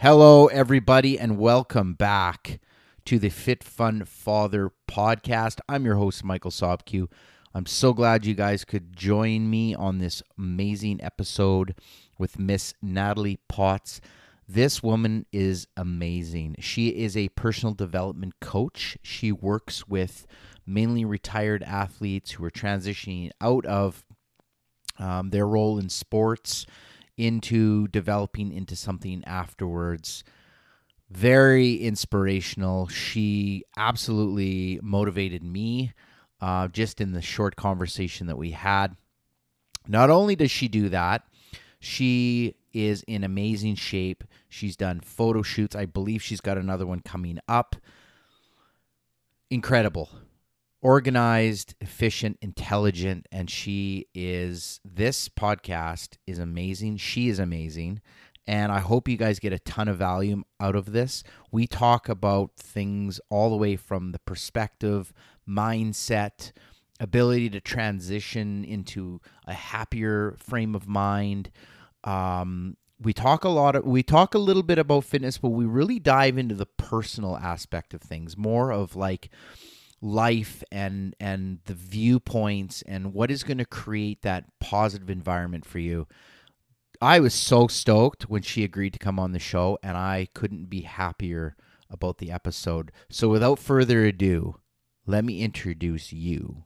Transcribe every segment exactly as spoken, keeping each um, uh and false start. Hello, everybody, and welcome back to the Fit Fun Father podcast. I'm your host, Michael Sobcu. I'm so glad you guys could join me on this amazing episode with Miss Natalie Potts. This woman is amazing. She is a personal development coach. She works with mainly retired athletes who are transitioning out of um, their role in sports into developing into something afterwards. Very inspirational. She absolutely motivated me uh, just in the short conversation that we had. Not only does she do that, she is in amazing shape. She's done photo shoots. I believe she's got another one coming up. Incredible. Organized, efficient, intelligent, and she is, this podcast is amazing. She is amazing, and I hope you guys get a ton of value out of this. We talk about things all the way from the perspective, mindset, ability to transition into a happier frame of mind. Um, we talk a lot of, we talk a little bit about fitness, but we really dive into the personal aspect of things, more of like life and and the viewpoints and what is going to create that positive environment for you. I was so stoked when she agreed to come on the show, and I couldn't be happier about the episode. So without further ado, let me introduce you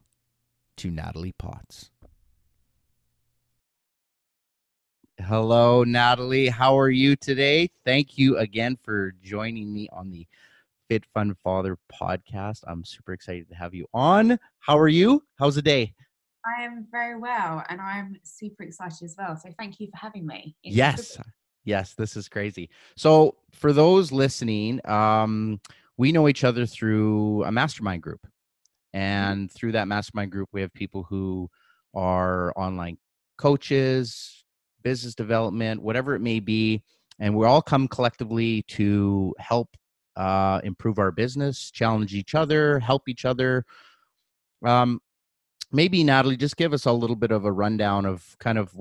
to Natalie Potts. Hello, Natalie. How are you today? Thank you again for joining me on the Fit Fun Father podcast. I'm super excited to have you on. How are you? How's the day? I am very well, and I'm super excited as well. So thank you for having me. It's yes. Good. Yes, this is crazy. So for those listening, um, we know each other through a mastermind group. And through that mastermind group, we have people who are online coaches, business development, whatever it may be. And we all come collectively to help uh, improve our business, challenge each other, help each other. Um, maybe Natalie, just give us a little bit of a rundown of kind of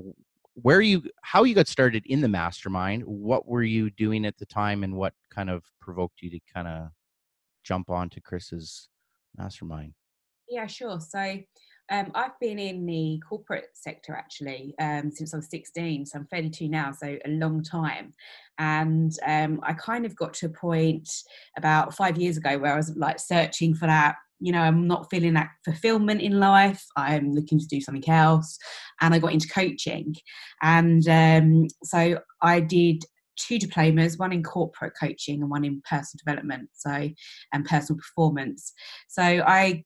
where you, how you got started in the mastermind, what were you doing at the time, and what kind of provoked you to kind of jump onto Chris's mastermind? Yeah, sure. So, um, I've been in the corporate sector actually, um, since I was sixteen. So I'm thirty-two now, so a long time. And um, I kind of got to a point about five years ago where I was like searching for that, you know, I'm not feeling that fulfillment in life. I'm looking to do something else. And I got into coaching. And um, so I did two diplomas, one in corporate coaching and one in personal development, so and personal performance. So I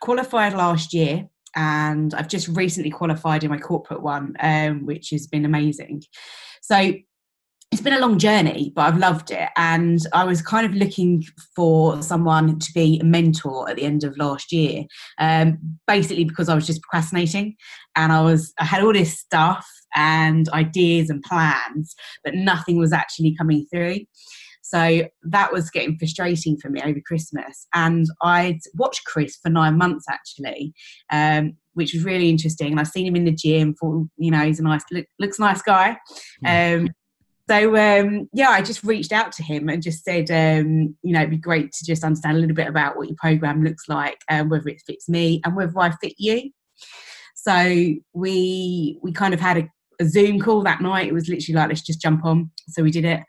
qualified last year, and I've just recently qualified in my corporate one, um, which has been amazing. So it's been a long journey, but I've loved it. And I was kind of looking for someone to be a mentor at the end of last year, um, basically because I was just procrastinating, and I was I had all this stuff and ideas and plans, but nothing was actually coming through. So that was getting frustrating for me over Christmas. And I'd watched Chris for nine months actually, um, which was really interesting. And I've seen him in the gym for, you know, he's a nice, look, looks nice guy. Um, so um, yeah, I just reached out to him and just said, um, you know, it'd be great to just understand a little bit about what your program looks like, and whether it fits me and whether I fit you. So we we kind of had a, a Zoom call that night. It was literally like, let's just jump on. So we did it.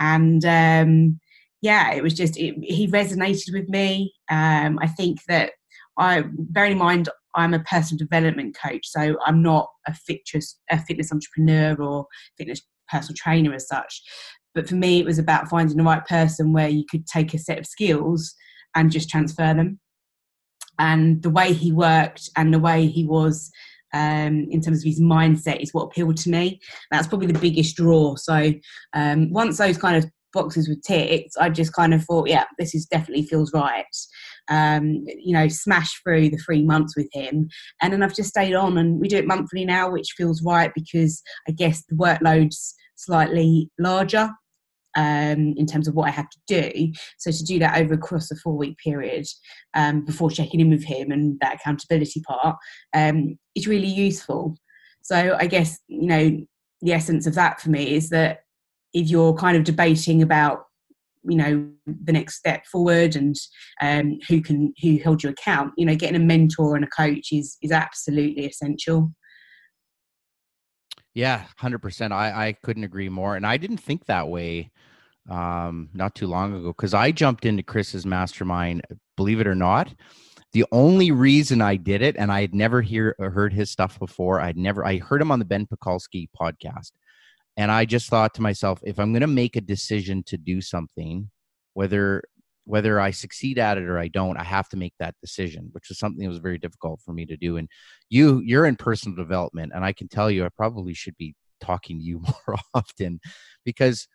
And um, yeah, it was just, it, he resonated with me. Um, I think that I, bearing in mind, I'm a personal development coach, so I'm not a fitness, a fitness entrepreneur or fitness personal trainer as such. But for me, it was about finding the right person where you could take a set of skills and just transfer them. And the way he worked and the way he was um, in terms of his mindset is what appealed to me. That's probably the biggest draw. So um, once those kind of boxes were ticked, I just kind of thought, yeah, this is definitely feels right. Um, you know, smash through the three months with him. And then I've just stayed on, and we do it monthly now, which feels right because I guess the workload's slightly larger um in terms of what I have to do. So to do that over across a four-week period um before checking in with him and that accountability part um is really useful. So I guess, you know, the essence of that for me is that if you're kind of debating about, you know, the next step forward and um, who can who held you account, you know, getting a mentor and a coach is is absolutely essential. Yeah, one hundred percent. I, I couldn't agree more. And I didn't think that way um, not too long ago, because I jumped into Chris's mastermind, believe it or not. The only reason I did it, and I had never hear, heard his stuff before, I'd never, I heard him on the Ben Pakalski podcast. And I just thought to myself, if I'm going to make a decision to do something, whether whether I succeed at it or I don't, I have to make that decision, which was something that was very difficult for me to do. And you, you're in personal development, and I can tell you, I probably should be talking to you more often, because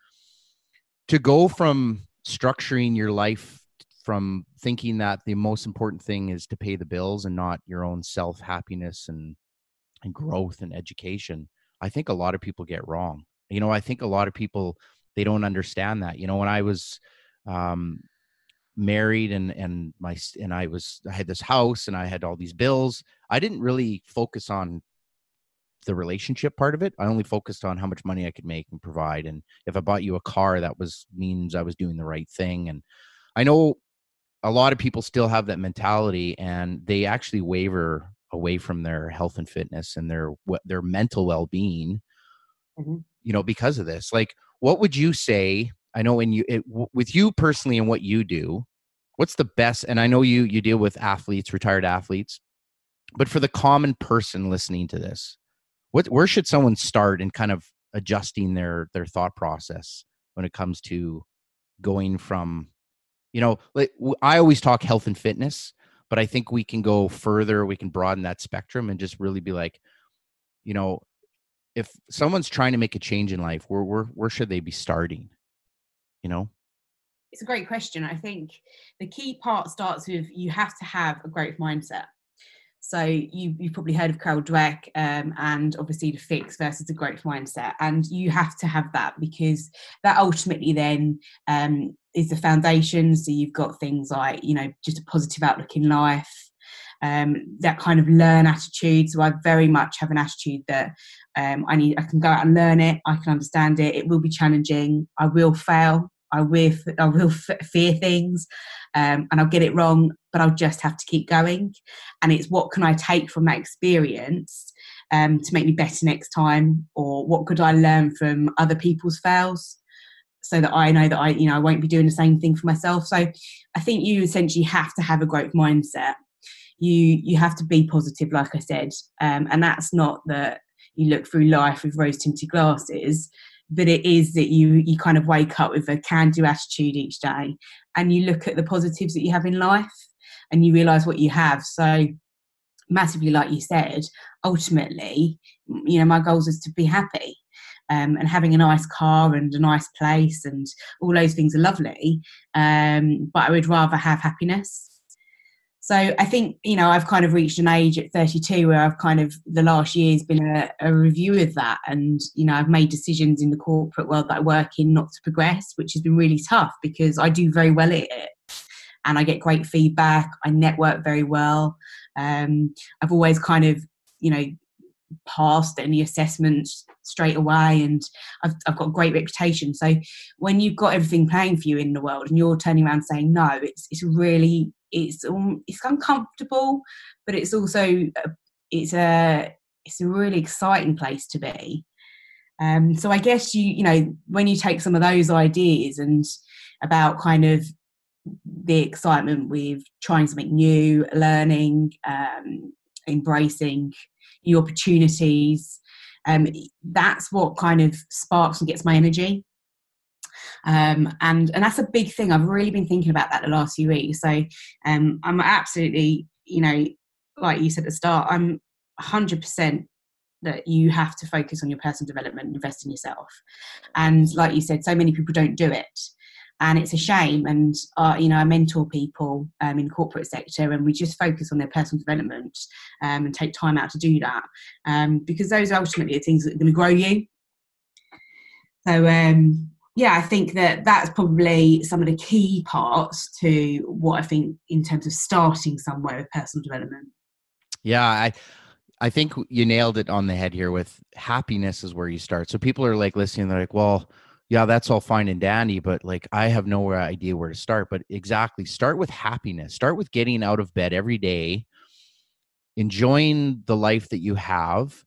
to go from structuring your life from thinking that the most important thing is to pay the bills and not your own self-happiness and and growth and education, I think a lot of people get wrong. You know, I think a lot of people, they don't understand that. You know, when I was um, married and and my and I was I had this house and I had all these bills, I didn't really focus on the relationship part of it. I only focused on how much money I could make and provide. And if I bought you a car, that was means I was doing the right thing. And I know a lot of people still have that mentality, and they actually waver away from their health and fitness and their their mental well-being, mm-hmm. you know, because of this. Like, what would you say? I know in you, it, with you personally and what you do, what's the best? And I know you you deal with athletes, retired athletes, but for the common person listening to this, what where should someone start in kind of adjusting their their thought process when it comes to going from, you know, like I always talk health and fitness, but I think we can go further. We can broaden that spectrum and just really be like, you know, if someone's trying to make a change in life, where where where should they be starting? You know, it's a great question. I think the key part starts with you have to have a growth mindset. So you you've probably heard of Carol Dweck um, and obviously the fix versus the growth mindset, and you have to have that, because that ultimately then um, is the foundation. So you've got things like, you know, just a positive outlook in life, um, that kind of learn attitude. So I very much have an attitude that um, I need I can go out and learn it, I can understand it, it will be challenging, I will fail, I will I will fear things, um, and I'll get it wrong, but I'll just have to keep going. And it's what can I take from that experience um, to make me better next time, or what could I learn from other people's fails, so that I know that I you know I won't be doing the same thing for myself. So I think you essentially have to have a growth mindset. You you have to be positive, like I said, um, and that's not that you look through life with rose-tinted glasses. But it is that you you kind of wake up with a can-do attitude each day, and you look at the positives that you have in life, and you realise what you have. So massively, like you said, ultimately, you know, my goals is to be happy, um, and having a nice car and a nice place and all those things are lovely, um, but I would rather have happiness. So I think, you know, I've kind of reached an age at thirty-two where I've kind of, the last year has been a, a review of that. And, you know, I've made decisions in the corporate world that I work in not to progress, which has been really tough, because I do very well at it and I get great feedback. I network very well. Um, I've always kind of, you know, passed any assessments straight away, and I've, I've got a great reputation. So when you've got everything playing for you in the world and you're turning around saying, no, it's it's really... It's um, it's uncomfortable, but it's also uh, it's a it's a really exciting place to be. Um, so I guess you you know when you take some of those ideas and about kind of the excitement with trying something new, learning, um, embracing new opportunities, um, that's what kind of sparks and gets my energy. Um, and and that's a big thing. I've really been thinking about that the last few weeks. So um, I'm absolutely, you know, like you said at the start, I'm one hundred percent that you have to focus on your personal development and invest in yourself. And like you said, so many people don't do it, and it's a shame. And uh, you know, I mentor people um, in the corporate sector, and we just focus on their personal development um, and take time out to do that, um, because those are ultimately the things that are going to grow you. So. Um, Yeah, I think that that's probably some of the key parts to what I think in terms of starting somewhere with personal development. Yeah, I I think you nailed it on the head here with happiness is where you start. So people are like listening, they're like, well, yeah, that's all fine and dandy, but like, I have no idea where to start. But exactly, start with happiness. Start with getting out of bed every day, enjoying the life that you have,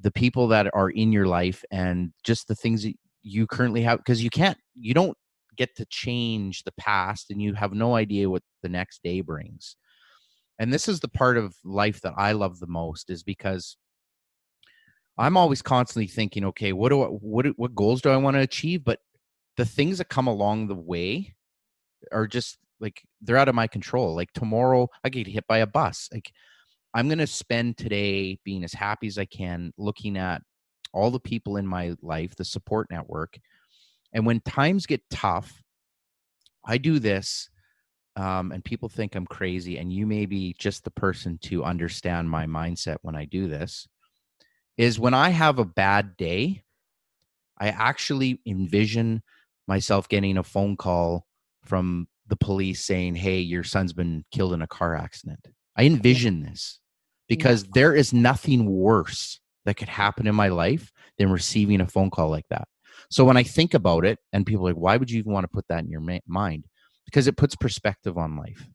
the people that are in your life, and just the things that you currently have, because you can't, you don't get to change the past, and you have no idea what the next day brings. And this is the part of life that I love the most, is because I'm always constantly thinking, okay, what do I, what, what goals do I want to achieve? But the things that come along the way are just like, they're out of my control. Like tomorrow I get hit by a bus. Like I'm going to spend today being as happy as I can, looking at all the people in my life, the support network. And when times get tough, I do this, um, and people think I'm crazy, and you may be just the person to understand my mindset when I do this, is when I have a bad day, I actually envision myself getting a phone call from the police saying, hey, your son's been killed in a car accident. I envision this because yeah. there is nothing worse that could happen in my life than receiving a phone call like that. So when I think about it, and people are like, why would you even want to put that in your ma- mind? Because it puts perspective on life.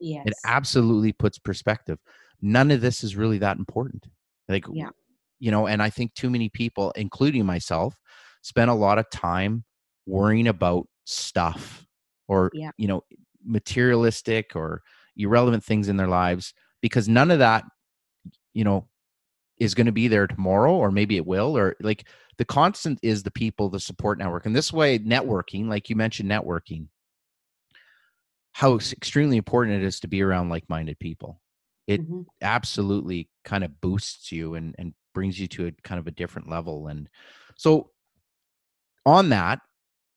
Yes. It absolutely puts perspective. None of this is really that important. Like, yeah. You know, and I think too many people, including myself, spend a lot of time worrying about stuff or, yeah. you know, materialistic or irrelevant things in their lives, because none of that, you know, is going to be there tomorrow, or maybe it will, or like the constant is the people, the support network. And this way, networking, like you mentioned, networking, how extremely important it is to be around like-minded people. It mm-hmm. absolutely kind of boosts you and, and brings you to a kind of a different level. And so on that,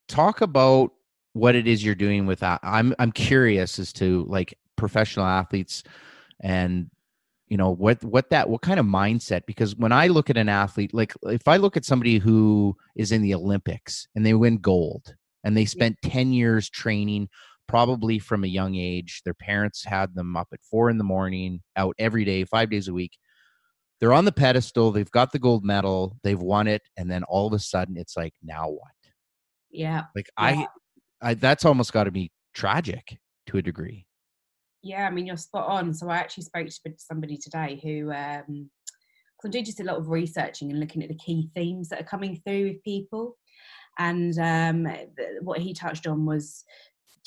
talk about what it is you're doing with that. I'm, I'm curious as to like professional athletes and, you know, what, what that, what kind of mindset, because when I look at an athlete, like if I look at somebody who is in the Olympics and they win gold and they spent ten years training, probably from a young age, their parents had them up at four in the morning, out every day, five days a week. They're on the pedestal. They've got the gold medal. They've won it. And then all of a sudden it's like, now what? Yeah. Like yeah. I, I, that's almost got to be tragic to a degree. Yeah. I mean, you're spot on. So I actually spoke to somebody today who, um, cause I do just a lot of researching and looking at the key themes that are coming through with people. And, um, th- what he touched on was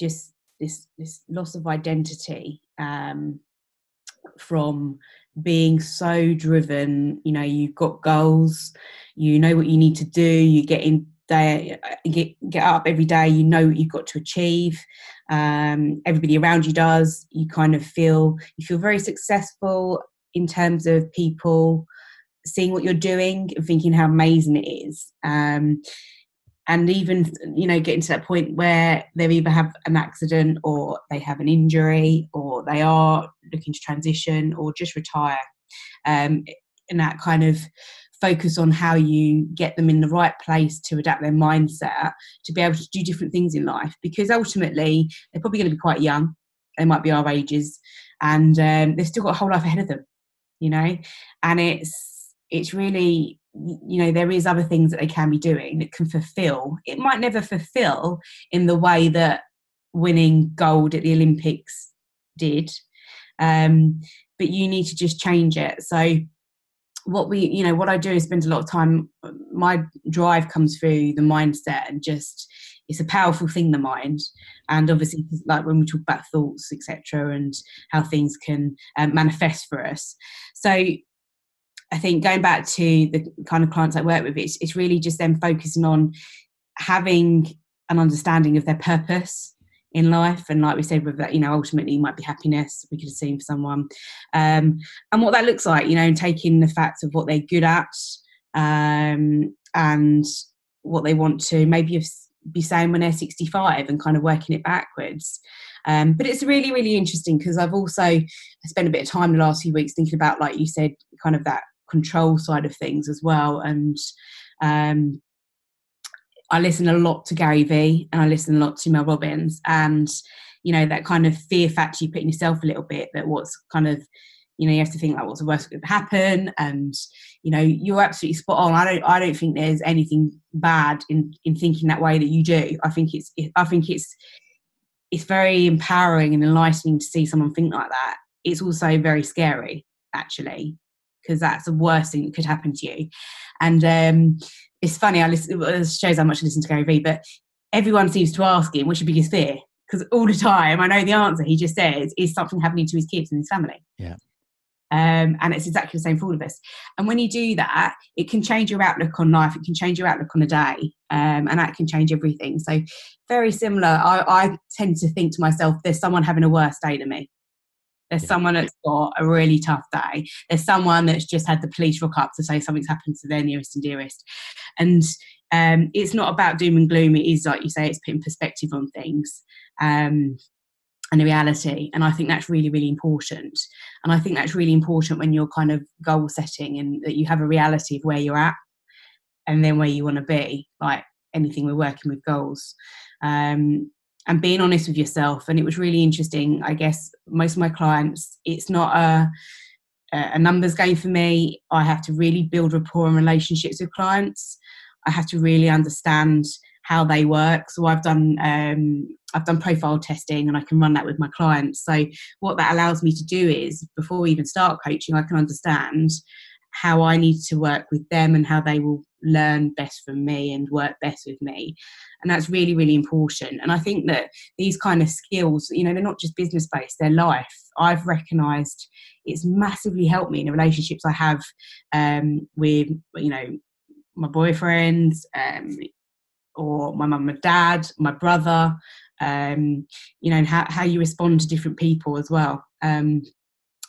just this, this loss of identity, um, from being so driven. You know, you've got goals, you know what you need to do, you get in there, get, get up every day, you know what you've got to achieve, um, everybody around you does, you kind of feel, you feel very successful in terms of people seeing what you're doing and thinking how amazing it is. Um, and even, you know, getting to that point where they either have an accident or they have an injury or they are looking to transition or just retire. Um, and that kind of focus on how you get them in the right place to adapt their mindset, to be able to do different things in life. Because ultimately, they're probably going to be quite young. They might be our ages. And um, they've still got a whole life ahead of them, you know. And it's it's really... you know, there is other things that they can be doing that can fulfill. It might never fulfill in the way that winning gold at the Olympics did, um, but you need to just change it. So what we, you know, what I do is spend a lot of time, my drive comes through the mindset, and just, it's a powerful thing, the mind. And obviously, like when we talk about thoughts, et cetera, and how things can um, manifest for us. So I think going back to the kind of clients I work with, it's, it's really just them focusing on having an understanding of their purpose in life. And like we said, with that, you know, ultimately it might be happiness, we could assume for someone. Um, and what that looks like, you know, taking the facts of what they're good at, um, and what they want to maybe be saying when they're sixty-five, and kind of working it backwards. Um, but it's really, really interesting, because I've also spent a bit of time the last few weeks thinking about, like you said, kind of that control side of things as well. And um I listen a lot to Gary Vee, and I listen a lot to Mel Robbins, and you know, that kind of fear factor you put in yourself a little bit, that what's kind of, you know, you have to think like, what's the worst that could happen? And, you know, you're absolutely spot on. I don't, I don't think there's anything bad in, in thinking that way that you do. I think it's, I think it's, it's very empowering and enlightening to see someone think like that. It's also very scary, actually, because that's the worst thing that could happen to you. And um, it's funny, I listen, it shows how much I listen to Gary Vee, but everyone seems to ask him, what's your biggest fear? Because all the time, I know the answer he just says is something happening to his kids and his family. Yeah. Um, and it's exactly the same for all of us. And when you do that, it can change your outlook on life. It can change your outlook on a day. Um, and that can change everything. So very similar. I, I tend to think to myself, there's someone having a worse day than me. There's yeah. someone that's got a really tough day. There's someone that's just had the police rock up to say something's happened to their nearest and dearest. And um, it's not about doom and gloom. It is, like you say, it's putting perspective on things. Um, and the reality. And I think that's really, really important. And I think that's really important when you're kind of goal setting, and that you have a reality of where you're at and then where you want to be, like anything we're working with goals. Um, and being honest with yourself. And it was really interesting, I guess, most of my clients, it's not a, a numbers game for me. I have to really build rapport and relationships with clients. I have to really understand how they work. So I've done um, I've done profile testing, and I can run that with my clients. So what that allows me to do is, before we even start coaching, I can understand how I need to work with them and how they will learn best from me and work best with me. And that's really, really important. And I think that these kind of skills, you know, they're not just business based, they're life. I've recognised it's massively helped me in the relationships I have um, with, you know, my boyfriends, um, or my mum and dad, my brother, um, you know, and how, how you respond to different people as well. Um,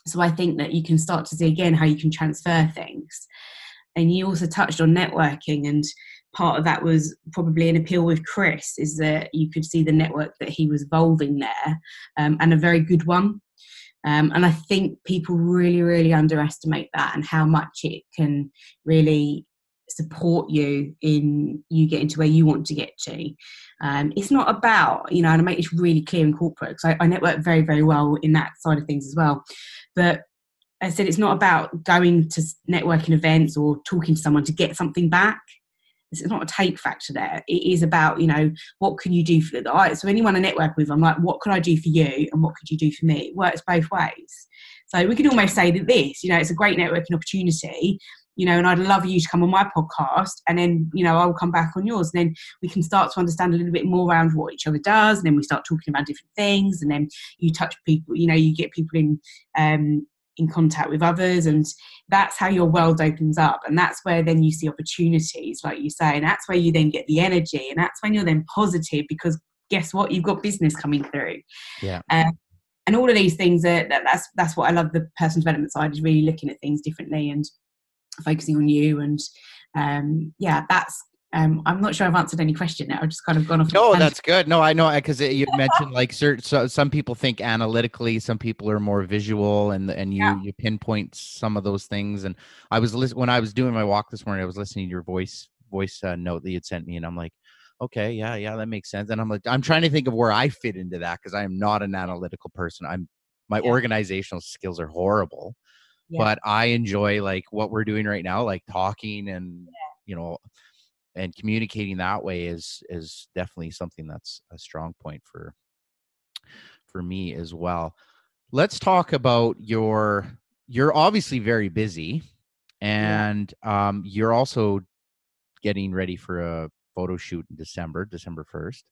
so I think that you can start to see, again, how you can transfer things. And you also touched on networking, and part of that was probably an appeal with Chris, is that you could see the network that he was evolving there, um, and a very good one. Um, and I think people really, really underestimate that, and how much it can really support you in you getting to where you want to get to. Um, it's not about, you know, and I make this really clear in corporate, because I, I network very, very well in that side of things as well. But I said, it's not about going to networking events or talking to someone to get something back. It's not a take factor there. It is about, you know, what can you do for the, so anyone I network with, I'm like, what could I do for you? And what could you do for me? It works both ways. So we could almost say that this, you know, it's a great networking opportunity, you know, and I'd love you to come on my podcast, and then, you know, I'll come back on yours, and then we can start to understand a little bit more around what each other does, and then we start talking about different things, and then you touch people, you know, you get people in um, in contact with others, and that's how your world opens up, and that's where then you see opportunities, like you say, and that's where you then get the energy, and that's when you're then positive, because guess what, you've got business coming through. Yeah. Um, and all of these things are, that's that's what I love, the personal development side is really looking at things differently and focusing on you. And um yeah that's um I'm not sure I've answered any question now. I've just kind of gone off. No, that's good. No, I know, because you mentioned like certain, so some people think analytically, some people are more visual, and and you yeah. you pinpoint some of those things. And I was listening when I was doing my walk this morning, I was listening to your voice voice uh, note that you'd sent me, and I'm like, okay, yeah yeah that makes sense. And I'm like, I'm trying to think of where I fit into that, because I am not an analytical person. I'm my yeah. organizational skills are horrible. Yeah. But I enjoy like what we're doing right now, like talking and, yeah. you know, and communicating that way is, is definitely something that's a strong point for, for me as well. Let's talk about your, you're obviously very busy, and yeah. um, you're also getting ready for a photo shoot in December, December first.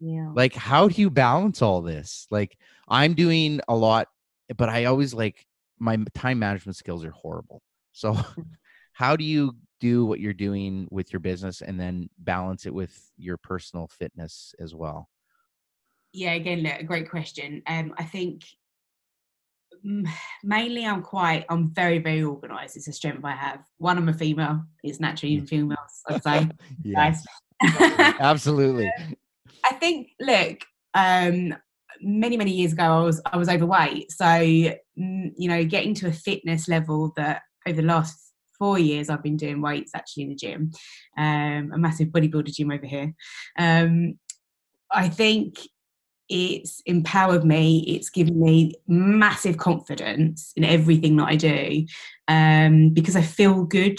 Yeah. Like, how do you balance all this? Like, I'm doing a lot, but I always like, my time management skills are horrible. So how do you do what you're doing with your business and then balance it with your personal fitness as well? Yeah, again, look, a great question. Um, I think mainly I'm quite, I'm very, very organized. It's a strength I have. One, I'm a female. It's naturally in females, I'd say. Yes, absolutely. um, I think, look, um, many, many years ago, I was I was overweight. So, you know, getting to a fitness level that over the last four years, I've been doing weights actually in the gym, um, a massive bodybuilder gym over here. Um, I think it's empowered me. It's given me massive confidence in everything that I do, um, because I feel good.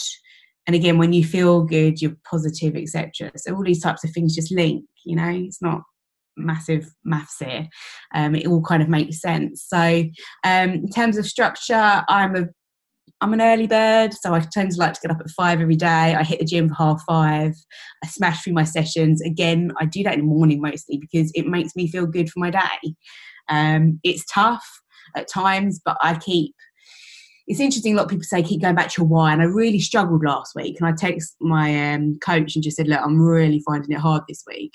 And again, when you feel good, you're positive, et cetera. So all these types of things just link, you know, it's not massive maths here. Um, it all kind of makes sense. So um, in terms of structure, I'm a I'm an early bird, so I tend to like to get up at five every day. I hit the gym for half five. I smash through my sessions. Again, I do that in the morning mostly because it makes me feel good for my day. Um, it's tough at times, but I keep... It's interesting, a lot of people say keep going back to your why, and I really struggled last week. And I texted my um, coach and just said, look, I'm really finding it hard this week.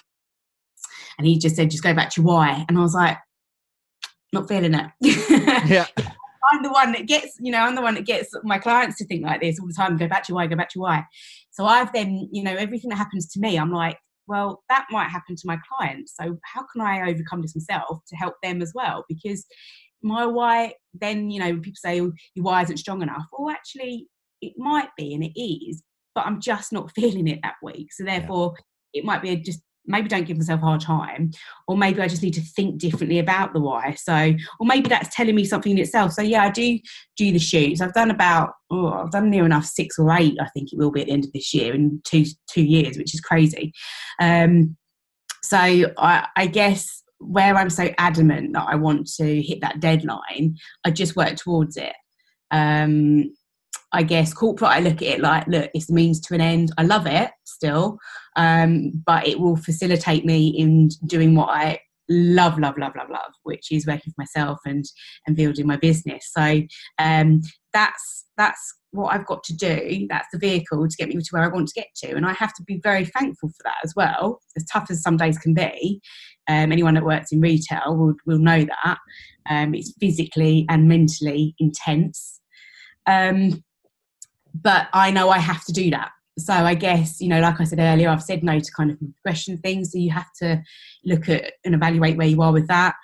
And he just said, just go back to your why. And I was like, not feeling it. Yeah. I'm the one that gets, you know, I'm the one that gets my clients to think like this all the time. Go back to your why, go back to your why. So I've then, you know, everything that happens to me, I'm like, well, that might happen to my clients. So how can I overcome this myself to help them as well? Because my why, then, you know, when people say, oh, your why isn't strong enough. Well, actually, it might be, and it is, but I'm just not feeling it that week. So therefore, yeah. It might be a just, maybe don't give myself a hard time, or maybe I just need to think differently about the why. So, or maybe that's telling me something in itself. So yeah, I do do the shoots. I've done about, oh, I've done near enough six or eight, I think it will be at the end of this year, in two, two years, which is crazy. Um, so I, I guess where I'm so adamant that I want to hit that deadline, I just work towards it. Um, I guess corporate, I look at it like, look, it's the means to an end. I love it still, um, but it will facilitate me in doing what I love, love, love, love, love, which is working for myself and and building my business. So um, that's that's what I've got to do. That's the vehicle to get me to where I want to get to, and I have to be very thankful for that as well. As tough as some days can be, um, anyone that works in retail will will know that um, it's physically and mentally intense. Um, But I know I have to do that. So I guess, you know, like I said earlier, I've said no to kind of progression things. So you have to look at and evaluate where you are with that.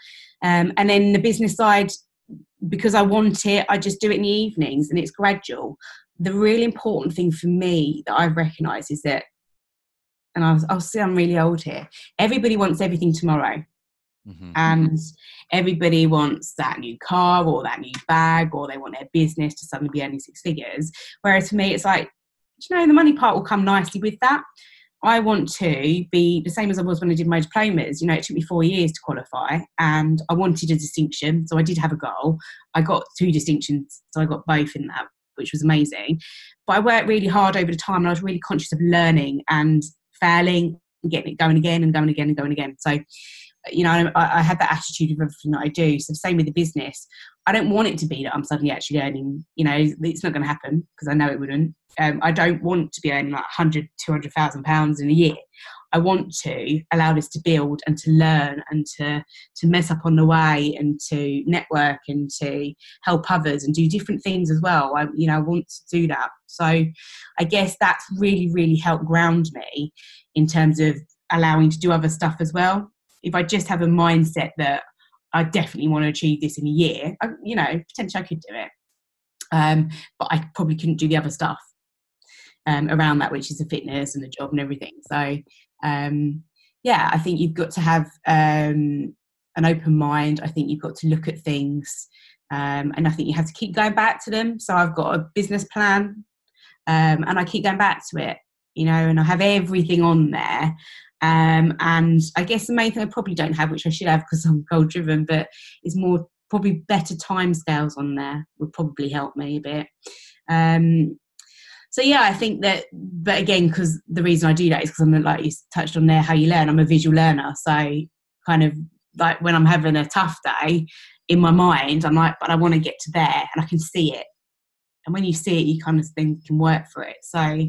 Um, and then the business side, because I want it, I just do it in the evenings, and it's gradual. The really important thing for me that I've recognised is that, and I'll, I'll say I'm really old here, everybody wants everything tomorrow. Mm-hmm. And everybody wants that new car or that new bag, or they want their business to suddenly be earning six figures. Whereas for me, it's like, you know, the money part will come nicely with that. I want to be the same as I was when I did my diplomas. You know, it took me four years to qualify, and I wanted a distinction. So I did have a goal. I got two distinctions. So I got both in that, which was amazing. But I worked really hard over the time, and I was really conscious of learning and failing and getting it going again and going again and going again. So, you know, I, I have that attitude of everything that I do. So same with the business. I don't want it to be that I'm suddenly actually earning, you know, it's not going to happen, because I know it wouldn't. Um, I don't want to be earning like one hundred, two hundred thousand pounds in a year. I want to allow this to build and to learn and to, to mess up on the way and to network and to help others and do different things as well. I, you know, I want to do that. So I guess that's really, really helped ground me in terms of allowing to do other stuff as well. If I just have a mindset that I definitely want to achieve this in a year, I, you know, potentially I could do it. Um, but I probably couldn't do the other stuff um, around that, which is the fitness and the job and everything. So, um, yeah, I think you've got to have um, an open mind. I think you've got to look at things, um, and I think you have to keep going back to them. So I've got a business plan, um, and I keep going back to it, you know, and I have everything on there. Um, and I guess the main thing I probably don't have, which I should have because I'm goal driven, but is more probably better time scales on there would probably help me a bit. Um, so yeah, I think that, but again, because the reason I do that is because I'm, like you touched on there, how you learn. I'm a visual learner. So kind of like when I'm having a tough day in my mind, I'm like, but I want to get to there, and I can see it. And when you see it, you kind of think can work for it. So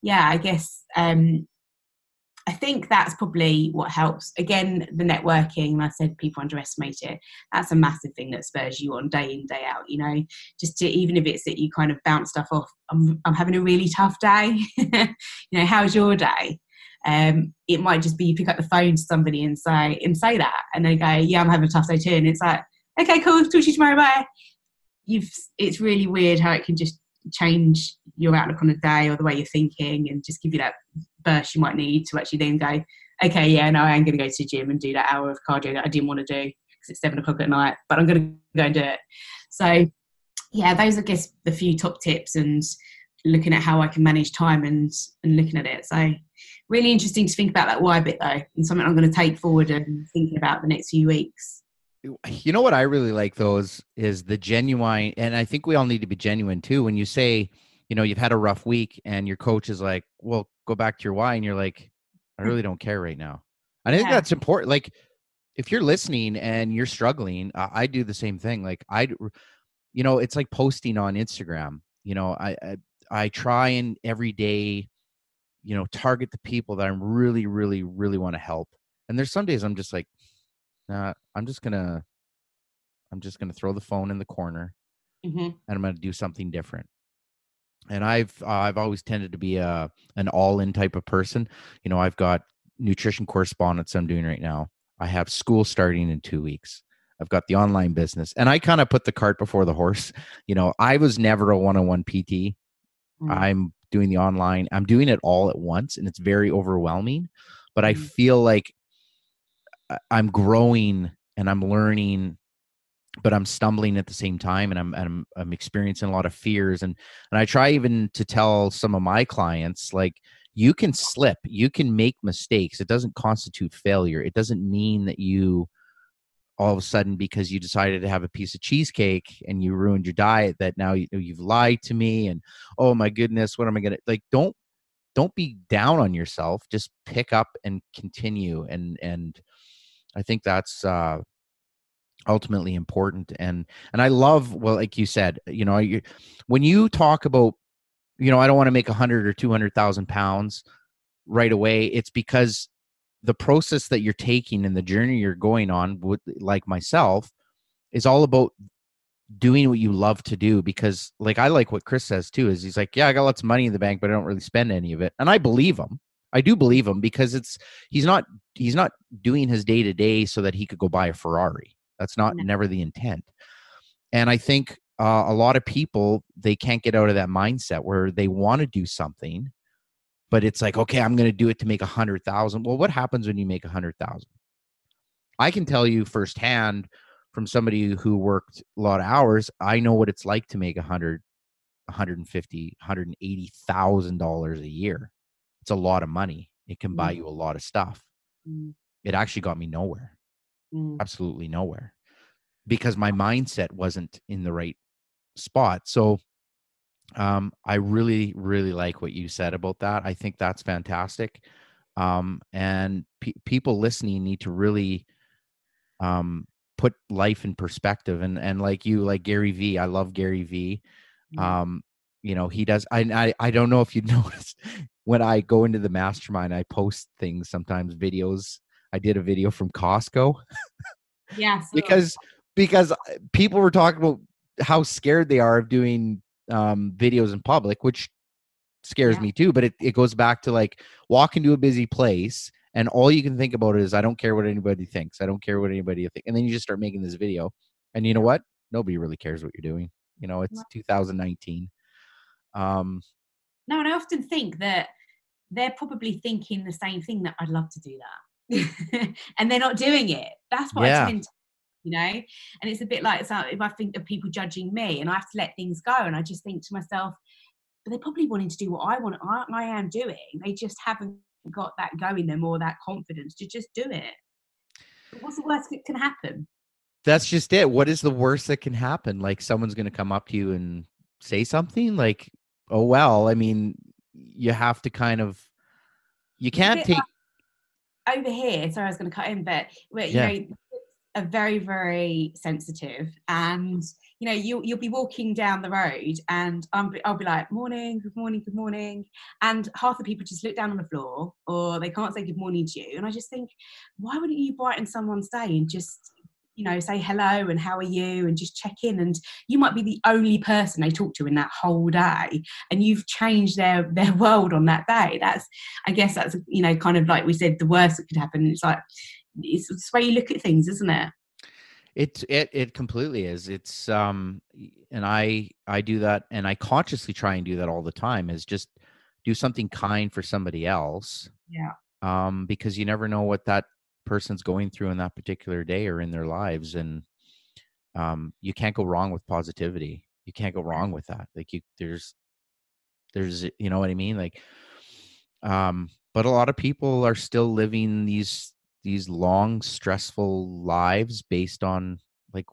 yeah, I guess, um, I think that's probably what helps. Again, the networking, and I said people underestimate it. That's a massive thing that spurs you on day in, day out, you know, just to, even if it's that you kind of bounce stuff off. I'm, I'm having a really tough day. You know, how's your day? Um, it might just be you pick up the phone to somebody and say, and say that, and they go, yeah, I'm having a tough day too. And it's like, okay, cool. Talk to you tomorrow. Bye. You've, it's really weird how it can just change your outlook on a day or the way you're thinking, and just give you that burst you might need to actually then go, okay, yeah, no, I am going to go to the gym and do that hour of cardio that I didn't want to do because it's seven o'clock at night, but I'm going to go and do it. So yeah, those are, I guess, the few top tips, and looking at how I can manage time and, and looking at it. So really interesting to think about that why bit though, and something I'm going to take forward and thinking about the next few weeks. You know what I really like though is, is the genuine, and I think we all need to be genuine too. When you say, you know, you've had a rough week and your coach is like, well, go back to your why. And you're like, I really don't care right now. And I think yeah. that's important. Like if you're listening and you're struggling, uh, I do the same thing. Like I, you know, it's like posting on Instagram. You know, I, I, I try and every day, you know, target the people that I'm really, really, really want to help. And there's some days I'm just like, nah, I'm just gonna, I'm just gonna throw the phone in the corner, mm-hmm. and I'm gonna do something different. And I've, uh, I've always tended to be a, an all-in type of person. You know, I've got nutrition correspondence I'm doing right now. I have school starting in two weeks. I've got the online business, and I kind of put the cart before the horse. You know, I was never a one-on-one P T. Mm. I'm doing the online, I'm doing it all at once, and it's very overwhelming, but I mm. feel like I'm growing and I'm learning, but I'm stumbling at the same time, and I'm, and I'm, I'm experiencing a lot of fears. And, and I try even to tell some of my clients, like, you can slip, you can make mistakes. It doesn't constitute failure. It doesn't mean that you all of a sudden, because you decided to have a piece of cheesecake and you ruined your diet, that now you, you've lied to me, and, oh my goodness, what am I going to, like, don't, don't be down on yourself. Just pick up and continue. And, and I think that's, uh, ultimately important. And, and I love, well, like you said, you know, you, when you talk about, you know, I don't want to make a hundred or two hundred thousand pounds right away. It's because the process that you're taking and the journey you're going on with, like myself, is all about doing what you love to do. Because like, I like what Chris says too, is he's like, yeah, I got lots of money in the bank, but I don't really spend any of it. And I believe him. I do believe him, because it's, he's not, he's not doing his day to day so that he could go buy a Ferrari. That's not no. never the intent. And I think uh, a lot of people, they can't get out of that mindset where they want to do something, but it's like, okay, I'm going to do it to make a hundred thousand. Well, what happens when you make a hundred thousand? I can tell you firsthand from somebody who worked a lot of hours. I know what it's like to make a hundred, one hundred fifty, one hundred eighty thousand dollars a year. It's a lot of money. It can mm. buy you a lot of stuff. Mm. It actually got me nowhere. Mm. Absolutely nowhere, because my mindset wasn't in the right spot. So um, I really, really like what you said about that. I think that's fantastic. Um, and pe- people listening need to really um, put life in perspective. And, and like you, like Gary Vee, I love Gary Vee. Mm. Um, you know, he does, I, I, I don't know if you'd noticed when I go into the mastermind, I post things, sometimes videos. I did a video from Costco. Yeah. So. Because, because people were talking about how scared they are of doing um, videos in public, which scares yeah. me too. But it, it goes back to like, walk into a busy place and all you can think about is, I don't care what anybody thinks. I don't care what anybody thinks. And then you just start making this video, and you know what? Nobody really cares what you're doing. You know, it's no. two thousand nineteen. Um, no, and I often think that they're probably thinking the same thing, that I'd love to do that. And they're not doing it. That's what yeah. I tend to, you know. And it's a bit like, so if I think of people judging me, and I have to let things go, and I just think to myself, but they're probably wanting to do what I want, I, I am doing. They just haven't got that go in them or that confidence to just do it. But what's the worst that can happen? That's just it. What is the worst that can happen? Like, someone's going to come up to you and say something like, oh, well, I mean, you have to kind of, you can't take. Like- Over here, sorry, I was going to cut in, but you yeah. know, are very, very sensitive, and you know, you you'll be walking down the road, and I'm, I'll be like, morning, good morning, good morning, and half the people just look down on the floor, or they can't say good morning to you, and I just think, why wouldn't you brighten someone's day and just, you know, say hello and how are you, and just check in, and you might be the only person they talk to in that whole day, and you've changed their their world on that day. That's, I guess that's, you know, kind of like we said, the worst that could happen. It's like, it's the way you look at things, isn't it? It it it completely is. It's um, and I I do that, and I consciously try and do that all the time, is just do something kind for somebody else. Yeah. um, because you never know what that person's going through in that particular day or in their lives. And um, you can't go wrong with positivity. You can't go wrong with that. Like you, there's, there's, you know what I mean? Like, um, but a lot of people are still living these, these long, stressful lives based on like,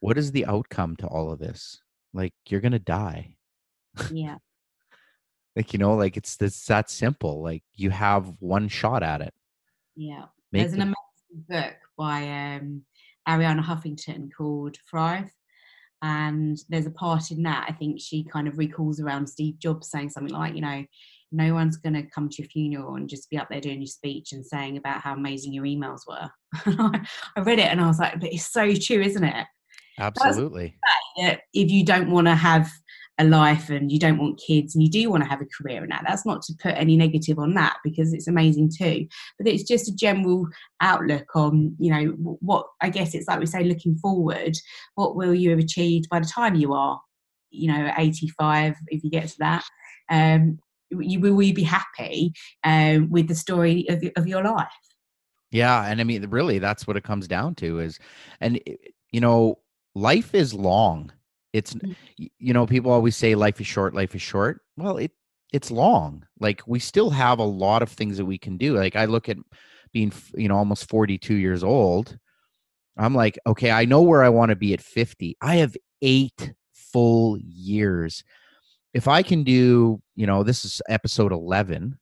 what is the outcome to all of this? Like, you're going to die. Yeah. Like, you know, like it's, it's that simple. Like you have one shot at it. Yeah. Make There's an amazing book by um, Arianna Huffington called Thrive. And there's a part in that, I think she kind of recalls around Steve Jobs saying something like, you know, no one's going to come to your funeral and just be up there doing your speech and saying about how amazing your emails were. I read it and I was like, but it's so true, isn't it? Absolutely. That if you don't want to have a life and you don't want kids and you do want to have a career in that, that's not to put any negative on that because it's amazing too. But it's just a general outlook on, you know, what, I guess it's like we say, looking forward, what will you have achieved by the time you are, you know, eighty-five, if you get to that, um, you, will you be happy um, with the story of, of your life? Yeah. And I mean, really, that's what it comes down to is, and, you know, life is long. It's, you know, people always say life is short, life is short. Well, it it's long. Like we still have a lot of things that we can do. Like I look at being, you know, almost forty-two years old. I'm like, okay, I know where I want to be at fifty. I have eight full years. If I can do, you know, this is episode eleven,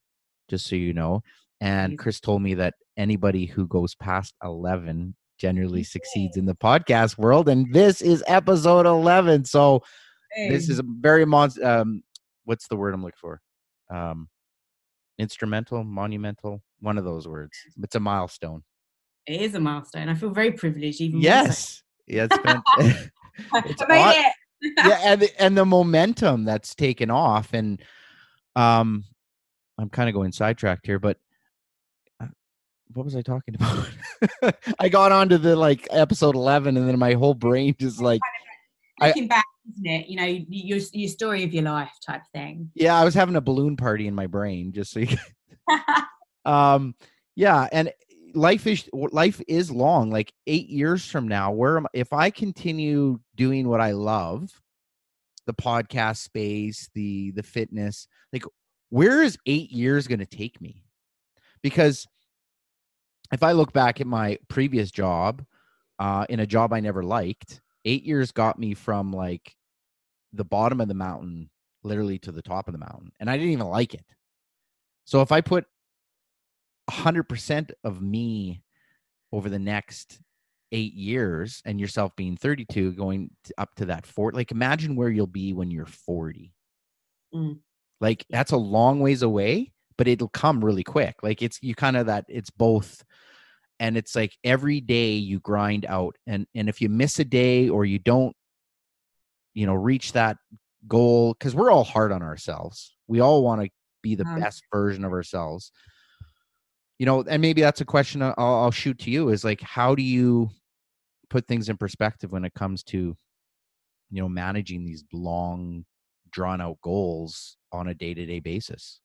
just so you know. And Chris told me that anybody who goes past eleven generally succeeds in the podcast world. And this is episode eleven. So this is a very, mon- um, what's the word I'm looking for? Um, instrumental, monumental, one of those words. It's a milestone. It is a milestone. I feel very privileged. Even yes. Yes. Yeah, it's it's aw- yeah, and, the, and the momentum that's taken off. And um, I'm kind of going sidetracked here, but what was I talking about? I got onto the like episode eleven and then my whole brain just like looking I, back, isn't it? You know, your your story of your life type thing. Yeah, I was having a balloon party in my brain just so you um yeah, and life is life is long. Like eight years from now, where am, if I continue doing what I love, the podcast space, the the fitness, like where is eight years gonna take me? Because if I look back at my previous job, uh, in a job I never liked, eight years got me from like the bottom of the mountain, literally to the top of the mountain. And I didn't even like it. So if I put a hundred percent of me over the next eight years and yourself being thirty-two, going up to that four, like imagine where you'll be when you're forty. Mm. Like that's a long ways away. But it'll come really quick. Like it's, you kind of that it's both. And it's like every day you grind out. And, and if you miss a day or you don't, you know, reach that goal, cause we're all hard on ourselves. We all want to be the um, best version of ourselves, you know, and maybe that's a question I'll, I'll shoot to you is like, how do you put things in perspective when it comes to, you know, managing these long drawn out goals on a day-to-day basis?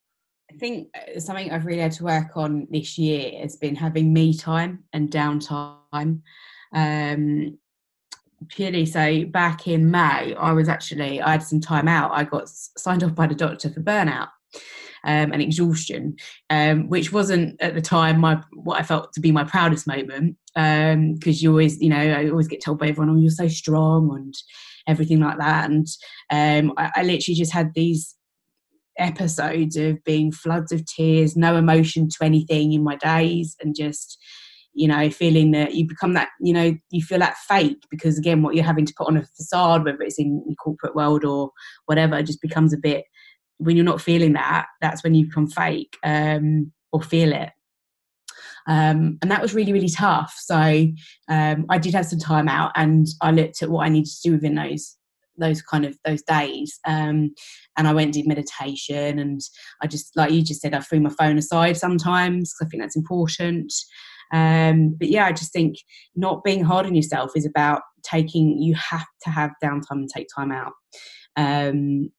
I think something I've really had to work on this year has been having me time and downtime. Um, purely so back in May, I was actually, I had some time out. I got signed off by the doctor for burnout um, and exhaustion, um, which wasn't at the time my what I felt to be my proudest moment. Um, because you always, you know, I always get told by everyone, oh, you're so strong and everything like that. And um, I, I literally just had these episodes of being floods of tears, no emotion to anything in my days, and just, you know, feeling that you become that, you know, you feel that fake because again what you're having to put on a facade, whether it's in the corporate world or whatever, just becomes a bit, when you're not feeling that, that's when you become fake um or feel it um and that was really really tough. So um I did have some time out and I looked at what I needed to do within those those kind of those days um and I went and did meditation, and I just, like you just said, I threw my phone aside sometimes because I think that's important, um but yeah, I just think not being hard on yourself is about taking, you have to have downtime and take time out, um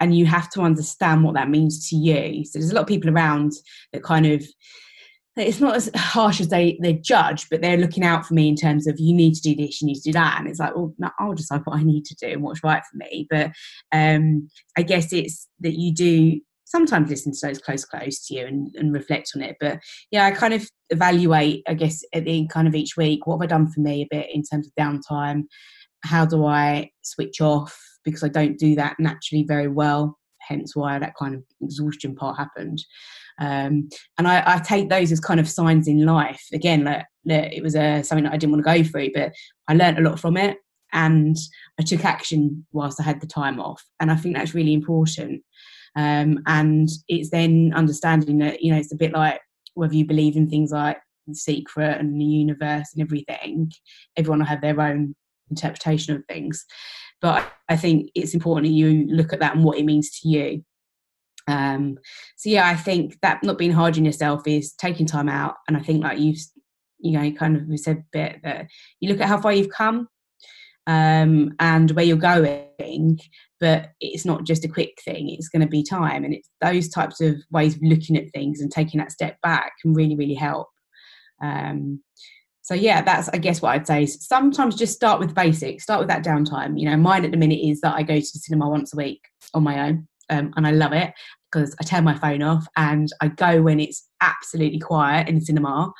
and you have to understand what that means to you. So there's a lot of people around that kind of, it's not as harsh as they, they judge, but they're looking out for me in terms of, you need to do this, you need to do that. And it's like, well, no, I'll decide what I need to do and what's right for me. But um, I guess it's that you do sometimes listen to those close, close to you and, and reflect on it. But yeah, I kind of evaluate, I guess, at the kind of each week, what have I done for me a bit in terms of downtime? How do I switch off? Because I don't do that naturally very well. Hence why that kind of exhaustion part happened. Um, and I, I take those as kind of signs in life. Again, like, like it was a, something that I didn't want to go through, but I learned a lot from it and I took action whilst I had the time off. And I think that's really important. Um, and it's then understanding that, you know, it's a bit like whether you believe in things like The Secret and the universe and everything, everyone will have their own interpretation of things. But I think it's important that you look at that and what it means to you. Um, so yeah, I think that not being hard on yourself is taking time out. And I think, like you've, you know, kind of said a bit, that you look at how far you've come um, and where you're going, but it's not just a quick thing. It's going to be time. And it's those types of ways of looking at things and taking that step back can really, really help. Um, So yeah, that's, I guess, what I'd say is sometimes just start with basics, start with that downtime. You know, mine at the minute is that I go to the cinema once a week on my own, um, and I love it because I turn my phone off and I go when it's absolutely quiet in the cinema.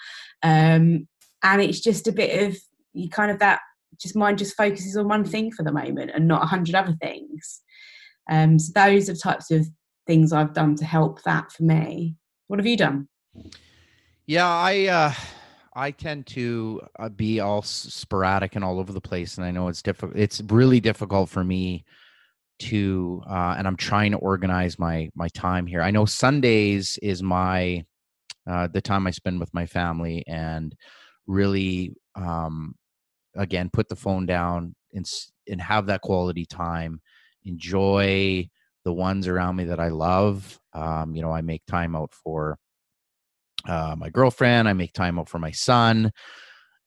Um, and it's just a bit of, you kind of that, just mind just focuses on one thing for the moment and not a hundred other things. Um, so those are types of things I've done to help that for me. What have you done? Yeah, I... Uh... I tend to uh, be all sporadic and all over the place. And I know it's difficult. It's really difficult for me to, uh, and I'm trying to organize my, my time here. I know Sundays is my, uh, the time I spend with my family and really, um, again, put the phone down and, and have that quality time, enjoy the ones around me that I love. Um, you know, I make time out for Uh, my girlfriend, I make time out for my son.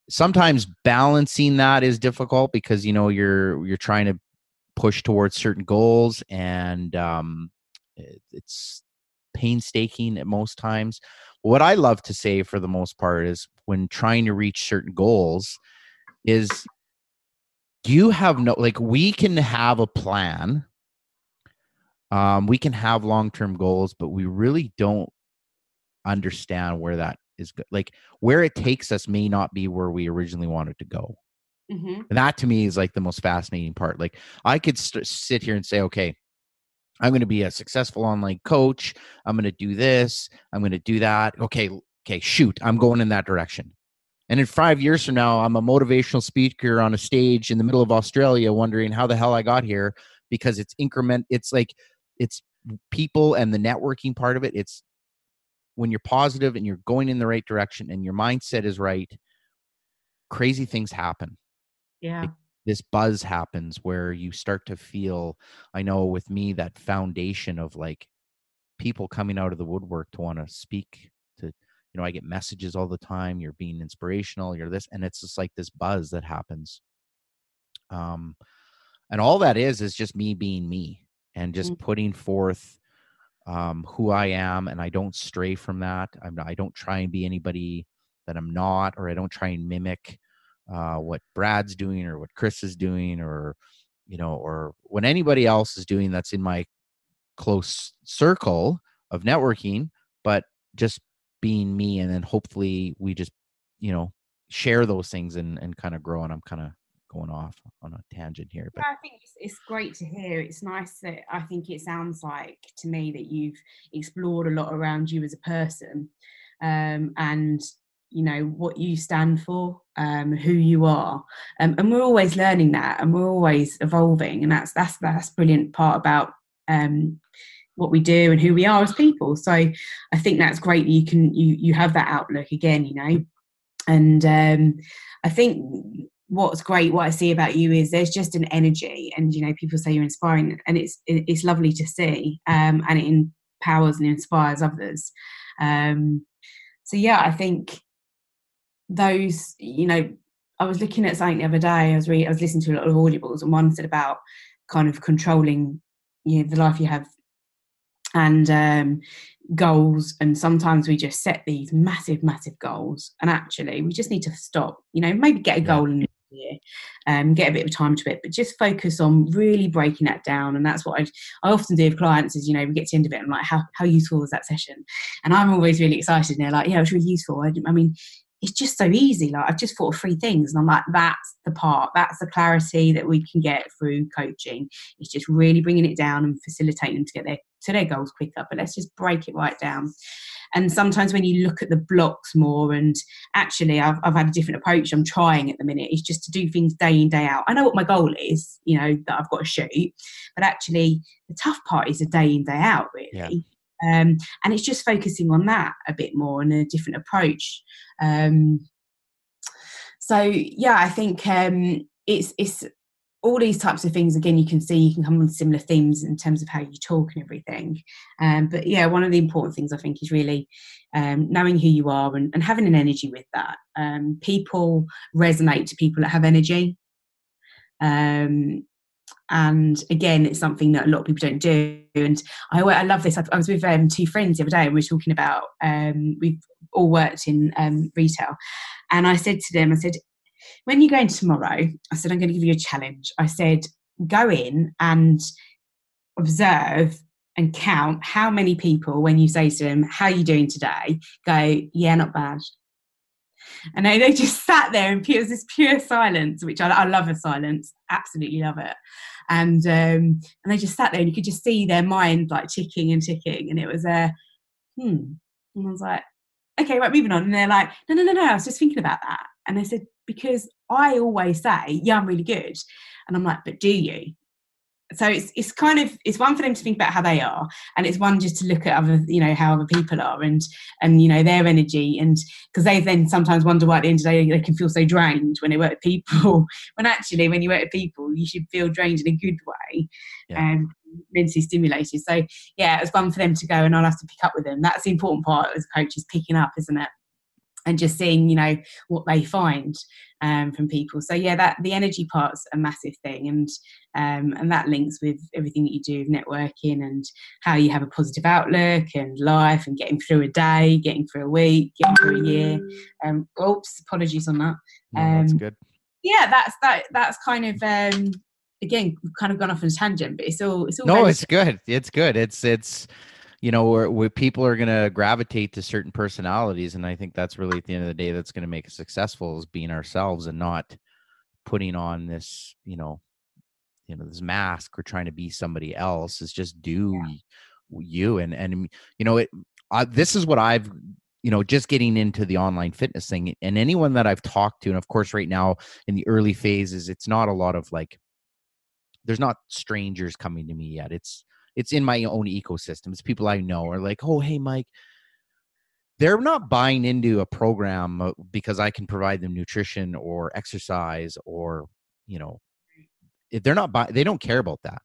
Sometimes balancing that is difficult because, you know, you're, you're trying to push towards certain goals and um, it, it's painstaking at most times. What I love to say for the most part is when trying to reach certain goals is you have no, like we can have a plan. Um, we can have long-term goals, but we really don't understand where that is good. Like where it takes us may not be where we originally wanted to go. Mm-hmm. And that to me is like the most fascinating part. Like I could st- sit here and say, okay, I'm going to be a successful online coach. I'm going to do this. I'm going to do that. Okay. Okay. Shoot. I'm going in that direction. And in five years from now, I'm a motivational speaker on a stage in the middle of Australia, wondering how the hell I got here, because it's increment. It's like, it's people and the networking part of it. It's, when you're positive and you're going in the right direction and your mindset is right, crazy things happen. Yeah. Like this buzz happens where you start to feel, I know with me, that foundation of like people coming out of the woodwork to want to speak to, you know, I get messages all the time. You're being inspirational. You're this. And it's just like this buzz that happens. Um, and all that is, is just me being me and just mm-hmm. putting forth Um, who I am, and I don't stray from that. I'm not, I don't try and be anybody that I'm not, or I don't try and mimic uh, what Brad's doing or what Chris is doing, or, you know, or what anybody else is doing that's in my close circle of networking, but just being me. And then hopefully we just, you know, share those things and, and kind of grow. And I'm kind of going off on a tangent here, but I think it's, it's great to hear. It's nice that, I think it sounds like to me that you've explored a lot around you as a person, um, and you know what you stand for, um, who you are, um, and we're always learning that, and we're always evolving, and that's that's that's brilliant part about um, what we do and who we are as people. So I think that's great that you can you you have that outlook again, you know, and um, I think. What's great, what I see about you is there's just an energy, and you know people say you're inspiring, and it's it's lovely to see, um, and it empowers and inspires others. Um, so yeah, I think those, you know, I was looking at something the other day. I was re- I was listening to a lot of audibles, and one said about kind of controlling you know, the life you have, and um, goals. And sometimes we just set these massive, massive goals. And actually, we just need to stop, you know, maybe get a goal in the year, um, get a bit of time to it, but just focus on really breaking that down. And that's what I, I often do with clients is, you know, we get to the end of it and I'm like, how, how useful was that session? And I'm always really excited. And they're like, yeah, it was really useful. I, I mean, it's just so easy. Like, I've just thought of three things. And I'm like, that's the part, that's the clarity that we can get through coaching. It's just really bringing it down and facilitating them to get their, to their goals quicker. But let's just break it right down. And sometimes when you look at the blocks more, and actually I've, I've had a different approach I'm trying at the minute, is just to do things day in, day out. I know what my goal is, you know, that I've got to shoot, but actually the tough part is the day in, day out, really. Yeah. Um, and it's just focusing on that a bit more and a different approach. Um, so, yeah, I think um, it's it's all these types of things. Again, you can see you can come on similar themes in terms of how you talk and everything. Um, but, yeah, one of the important things I think is really um, knowing who you are and, and having an energy with that. Um, people resonate to people that have energy. Um And again, it's something that a lot of people don't do. And I, I love this. I, I was with um, two friends the other day and we were talking about, um, we've all worked in um, retail. And I said to them, I said, when you're going tomorrow, I said, I'm going to give you a challenge. I said, go in and observe and count how many people, when you say to them, how are you doing today? Go, yeah, not bad. And they, they just sat there and it was this pure silence, which I, I love a silence, absolutely love it. And um, and they just sat there and you could just see their mind like ticking and ticking. And it was a, uh, hmm. And I was like, okay, right, moving on. And they're like, no, no, no, no, I was just thinking about that. And they said, because I always say, yeah, I'm really good. And I'm like, but do you? So it's it's kind of, it's one for them to think about how they are, and it's one just to look at other, you know, how other people are and, and you know, their energy. And because they then sometimes wonder why at the end of the day they can feel so drained when they work with people, when actually when you work with people, you should feel drained in a good way and yeah. um, mentally stimulated. So, yeah, it's one for them to go, and I'll have to pick up with them. That's the important part as a coach, is picking up, isn't it? And just seeing, you know, what they find um, from people. So, yeah, that the energy part's a massive thing, and um, and that links with everything that you do with networking and how you have a positive outlook and life and getting through a day, getting through a week, getting through a year. Um, oops, apologies on that. Um, no, that's good. Yeah, that's that. That's kind of um, again, we've kind of gone off on a tangent, but it's all it's all. No, it's good. It's good. It's it's. You know, where, where people are going to gravitate to certain personalities. And I think that's really, at the end of the day, that's going to make us successful, is being ourselves and not putting on this, you know, you know, this mask or trying to be somebody else. Is just do yeah. you. And, and, you know, it, I, this is what I've, you know, just getting into the online fitness thing, and anyone that I've talked to. And of course, right now in the early phases, it's not a lot of like, there's not strangers coming to me yet. It's, It's in my own ecosystem. It's people I know are like, oh, hey, Mike, they're not buying into a program because I can provide them nutrition or exercise, or, you know, they're not buying, they don't care about that.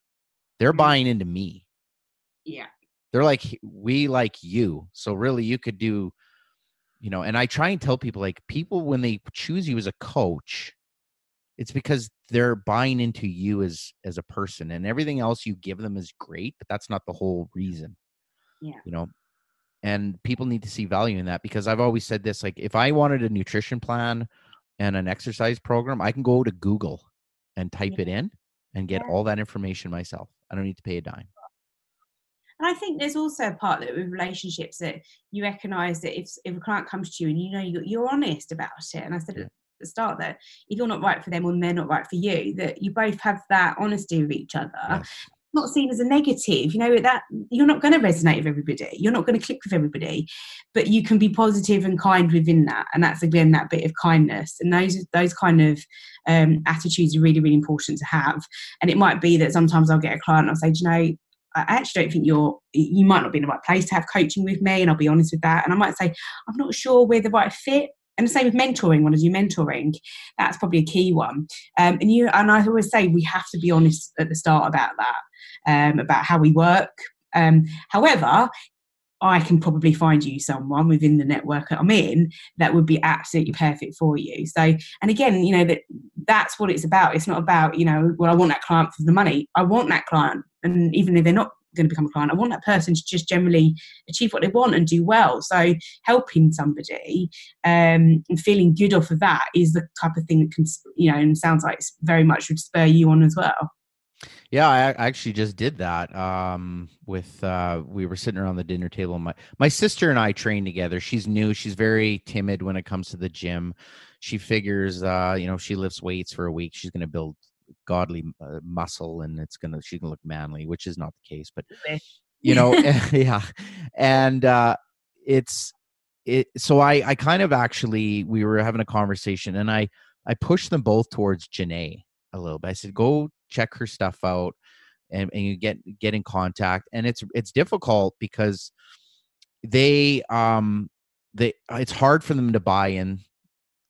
They're buying into me. Yeah. They're like, we like you. So really you could do, you know, and I try and tell people, like, people, when they choose you as a coach, it's because they're buying into you as, as a person, and everything else you give them is great, but that's not the whole reason. Yeah. You know, and people need to see value in that, because I've always said this, like, if I wanted a nutrition plan and an exercise program, I can go to Google and type yeah. it in and get yeah. all that information myself. I don't need to pay a dime. And I think there's also a part that with relationships, that you recognize that if, if a client comes to you and you know, you're, you're honest about it. And I said, yeah. the start, that if you're not right for them or they're not right for you, that you both have that honesty with each other. Yes. Not seen as a negative, you know, that you're not going to resonate with everybody, you're not going to click with everybody, but you can be positive and kind within that. And that's, again, that bit of kindness, and those those kind of um attitudes are really, really important to have. And it might be that sometimes I'll get a client and I'll say, do you know, I actually don't think you're, you might not be in the right place to have coaching with me, and I'll be honest with that. And I might say, I'm not sure we're the right fit. And the same with mentoring. When I do mentoring, that's probably a key one. Um, and you and I always say we have to be honest at the start about that, um, about how we work. Um, however, I can probably find you someone within the network that I'm in that would be absolutely perfect for you. So, and again, you know, that that's what it's about. It's not about, you know, well, I want that client for the money. I want that client and even if they're not going to become a client, I want that person to just generally achieve what they want and do well. So helping somebody um, and feeling good off of that is the type of thing that can, you know, and sounds like it's very much would spur you on as well. Yeah, I actually just did that um, with, uh, we were sitting around the dinner table. My, my sister and I train together. She's new. She's very timid when it comes to the gym. She figures, uh, you know, she lifts weights for a week, she's going to build godly uh, muscle and it's going to, she can look manly, which is not the case, but you know, yeah. And uh, it's, it, so I, I kind of actually, we were having a conversation and I, I pushed them both towards Janae a little bit. I said, go check her stuff out and, and you get, get in contact. And it's, it's difficult because they, um, they, it's hard for them to buy in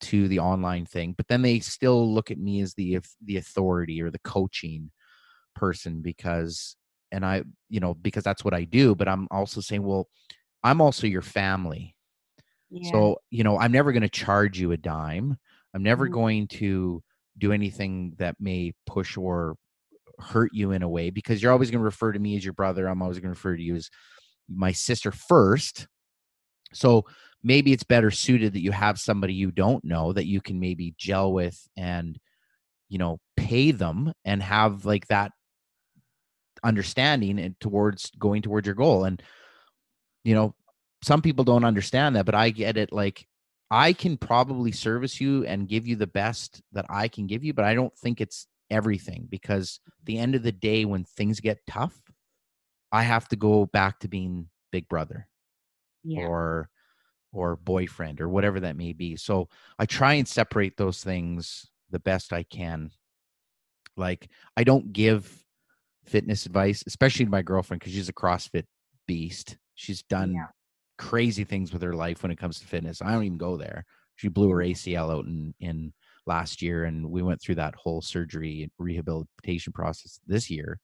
to the online thing, but then they still look at me as the, the authority or the coaching person because, and I, you know, because that's what I do, but I'm also saying, well, I'm also your family. Yeah. So, you know, I'm never going to charge you a dime. I'm never mm-hmm. going to do anything that may push or hurt you in a way, because you're always going to refer to me as your brother. I'm always going to refer to you as my sister first. So maybe it's better suited that you have somebody you don't know that you can maybe gel with and, you know, pay them and have like that understanding and towards going towards your goal. And, you know, some people don't understand that, but I get it. Like, I can probably service you and give you the best that I can give you, but I don't think it's everything, because at the end of the day, when things get tough, I have to go back to being big brother yeah. or, or boyfriend or whatever that may be. So I try and separate those things the best I can. Like, I don't give fitness advice, especially to my girlfriend, because she's a CrossFit beast. She's done yeah. crazy things with her life when it comes to fitness. I don't even go there. She blew her A C L out in, in last year, and we went through that whole surgery and rehabilitation process this year.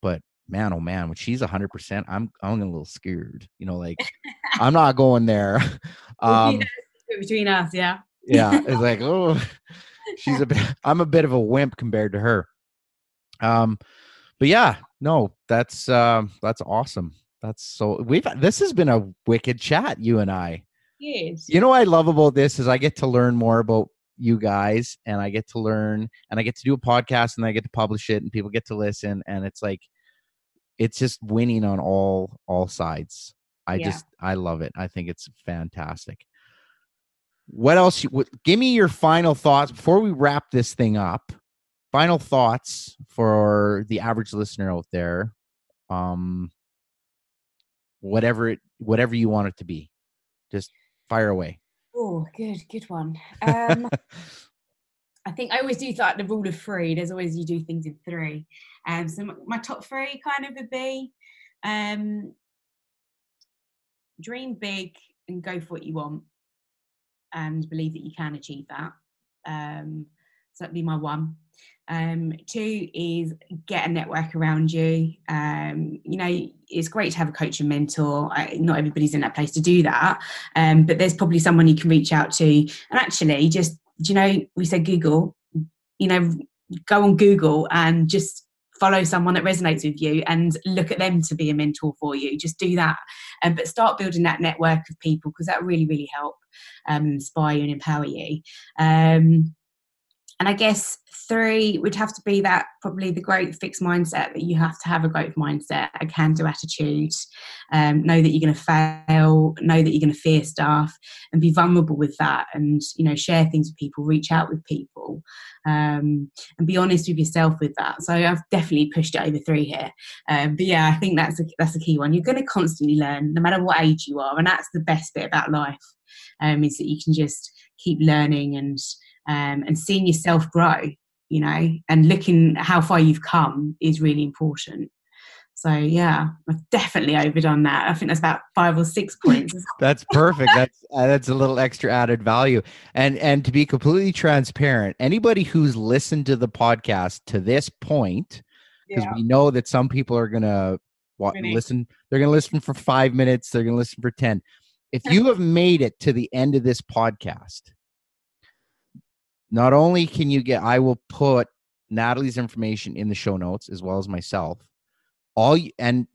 But man, oh man, when she's one hundred percent, I'm I'm a little scared. You know, like I'm not going there. Um, between us, yeah. Yeah, it's like, oh, she's a bit, I'm a bit of a wimp compared to her. Um, but yeah, no, that's um, that's awesome. That's so we've, this has been a wicked chat, you and I. Yes. You know, what I love about this is I get to learn more about you guys, and I get to learn, and I get to do a podcast, and I get to publish it, and people get to listen. And it's like, it's just winning on all, all sides. I yeah. just, I love it. I think it's fantastic. What else? You, what, give me your final thoughts before we wrap this thing up. Final thoughts for the average listener out there. Um, Whatever it, whatever you want it to be, just fire away. Oh, good, good one. Um, I think I always do like the rule of three. There's always, you do things in three. Um, so my, my top three kind of would be, um, dream big and go for what you want, and believe that you can achieve that. Um, so that'd be my one. Um, two is get a network around you. Um, you know, it's great to have a coach and mentor. I, not everybody's in that place to do that. Um, but there's probably someone you can reach out to. And actually just, you know, we said Google, you know, go on Google and just follow someone that resonates with you and look at them to be a mentor for you. Just do that. Um, but start building that network of people, because that really, really help um, inspire you and empower you. Um, and I guess three would have to be that probably the great fixed mindset, that you have to have a growth mindset, a can-do attitude, um, know that you're going to fail, know that you're going to fear stuff, and be vulnerable with that, and, you know, share things with people, reach out with people, um, and be honest with yourself with that. So I've definitely pushed it over three here. Um, but yeah, I think that's a, that's a key one. You're going to constantly learn no matter what age you are, and that's the best bit about life, um, is that you can just keep learning and um, and seeing yourself grow. You know, and looking at how far you've come is really important. So yeah, I've definitely overdone that. I think that's about five or six points. That's perfect. That's uh, that's a little extra added value. And and to be completely transparent, anybody who's listened to the podcast to this point, because yeah. we know that some people are gonna wa- really? listen. They're gonna listen for five minutes. They're gonna listen for ten. If you have made it to the end of this podcast, not only can you get, I will put Natalie's information in the show notes as well as myself. all and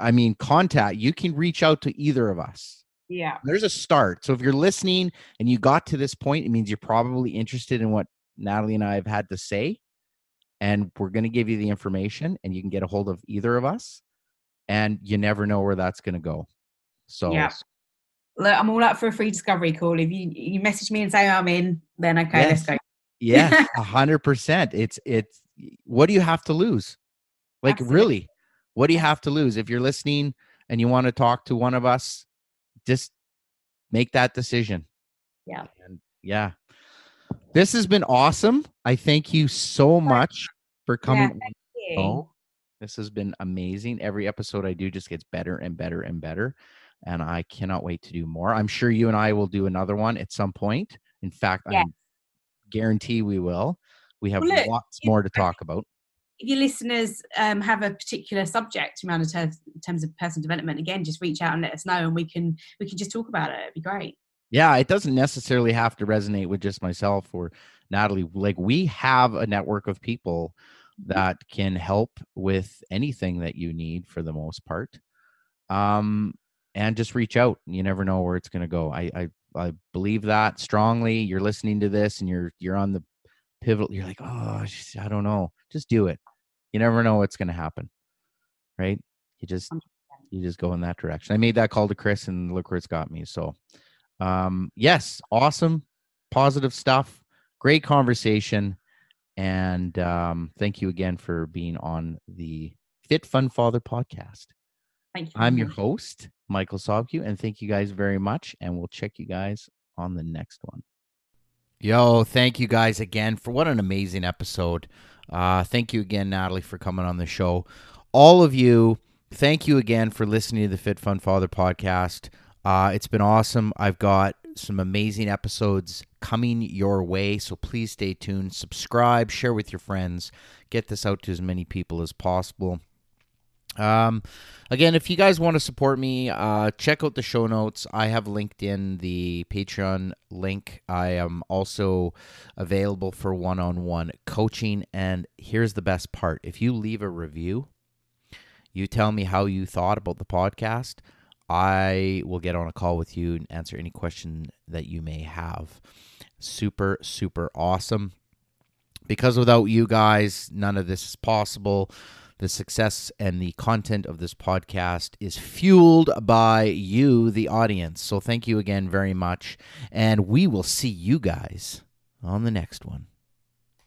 I mean, contact, you can reach out to either of us. Yeah. There's a start. So if you're listening and you got to this point, it means you're probably interested in what Natalie and I have had to say. And we're going to give you the information and you can get a hold of either of us, and you never know where that's going to go. So yeah. Look, I'm all up for a free discovery call. If you, you message me and say, I'm in, then okay, yes. Let's go. Yeah, a hundred percent. It's, it's, what do you have to lose? Like, absolutely. Really, what do you have to lose? If you're listening and you want to talk to one of us, just make that decision. Yeah. And yeah. This has been awesome. I thank you so much for coming. Yeah, oh, this has been amazing. Every episode I do just gets better and better and better. And I cannot wait to do more. I'm sure you and I will do another one at some point. In fact, yeah. I guarantee we will. We have well, look, lots more to talk about. If your listeners um, have a particular subject around in terms of personal development, again, just reach out and let us know, and we can we can just talk about it. It'd be great. Yeah, it doesn't necessarily have to resonate with just myself or Natalie. Like, we have a network of people that can help with anything that you need for the most part. Um, and just reach out. You never know where it's going to go. I, I I believe that strongly. You're listening to this and you're you're on the pivot. You're like, oh, I don't know. Just do it. You never know what's going to happen, right? You just you just go in that direction. I made that call to Chris, and look where it's got me. So. Um, yes. Awesome. Positive stuff. Great conversation. And, um, thank you again for being on the Fit Fun Father podcast. Thank you. I'm your host, Michael Sobcu, and thank you guys very much. And we'll check you guys on the next one. Yo, thank you guys again for what an amazing episode. Uh, thank you again, Natalie, for coming on the show. All of you, thank you again for listening to the Fit Fun Father podcast. Uh, it's been awesome. I've got some amazing episodes coming your way, so please stay tuned. Subscribe, share with your friends, get this out to as many people as possible. Um, again, if you guys want to support me, uh, check out the show notes. I have linked in the Patreon link. I am also available for one-on-one coaching, and here's the best part. If you leave a review, you tell me how you thought about the podcast, I will get on a call with you and answer any question that you may have. Super, super awesome. Because without you guys, none of this is possible. The success and the content of this podcast is fueled by you, the audience. So thank you again very much. And we will see you guys on the next one.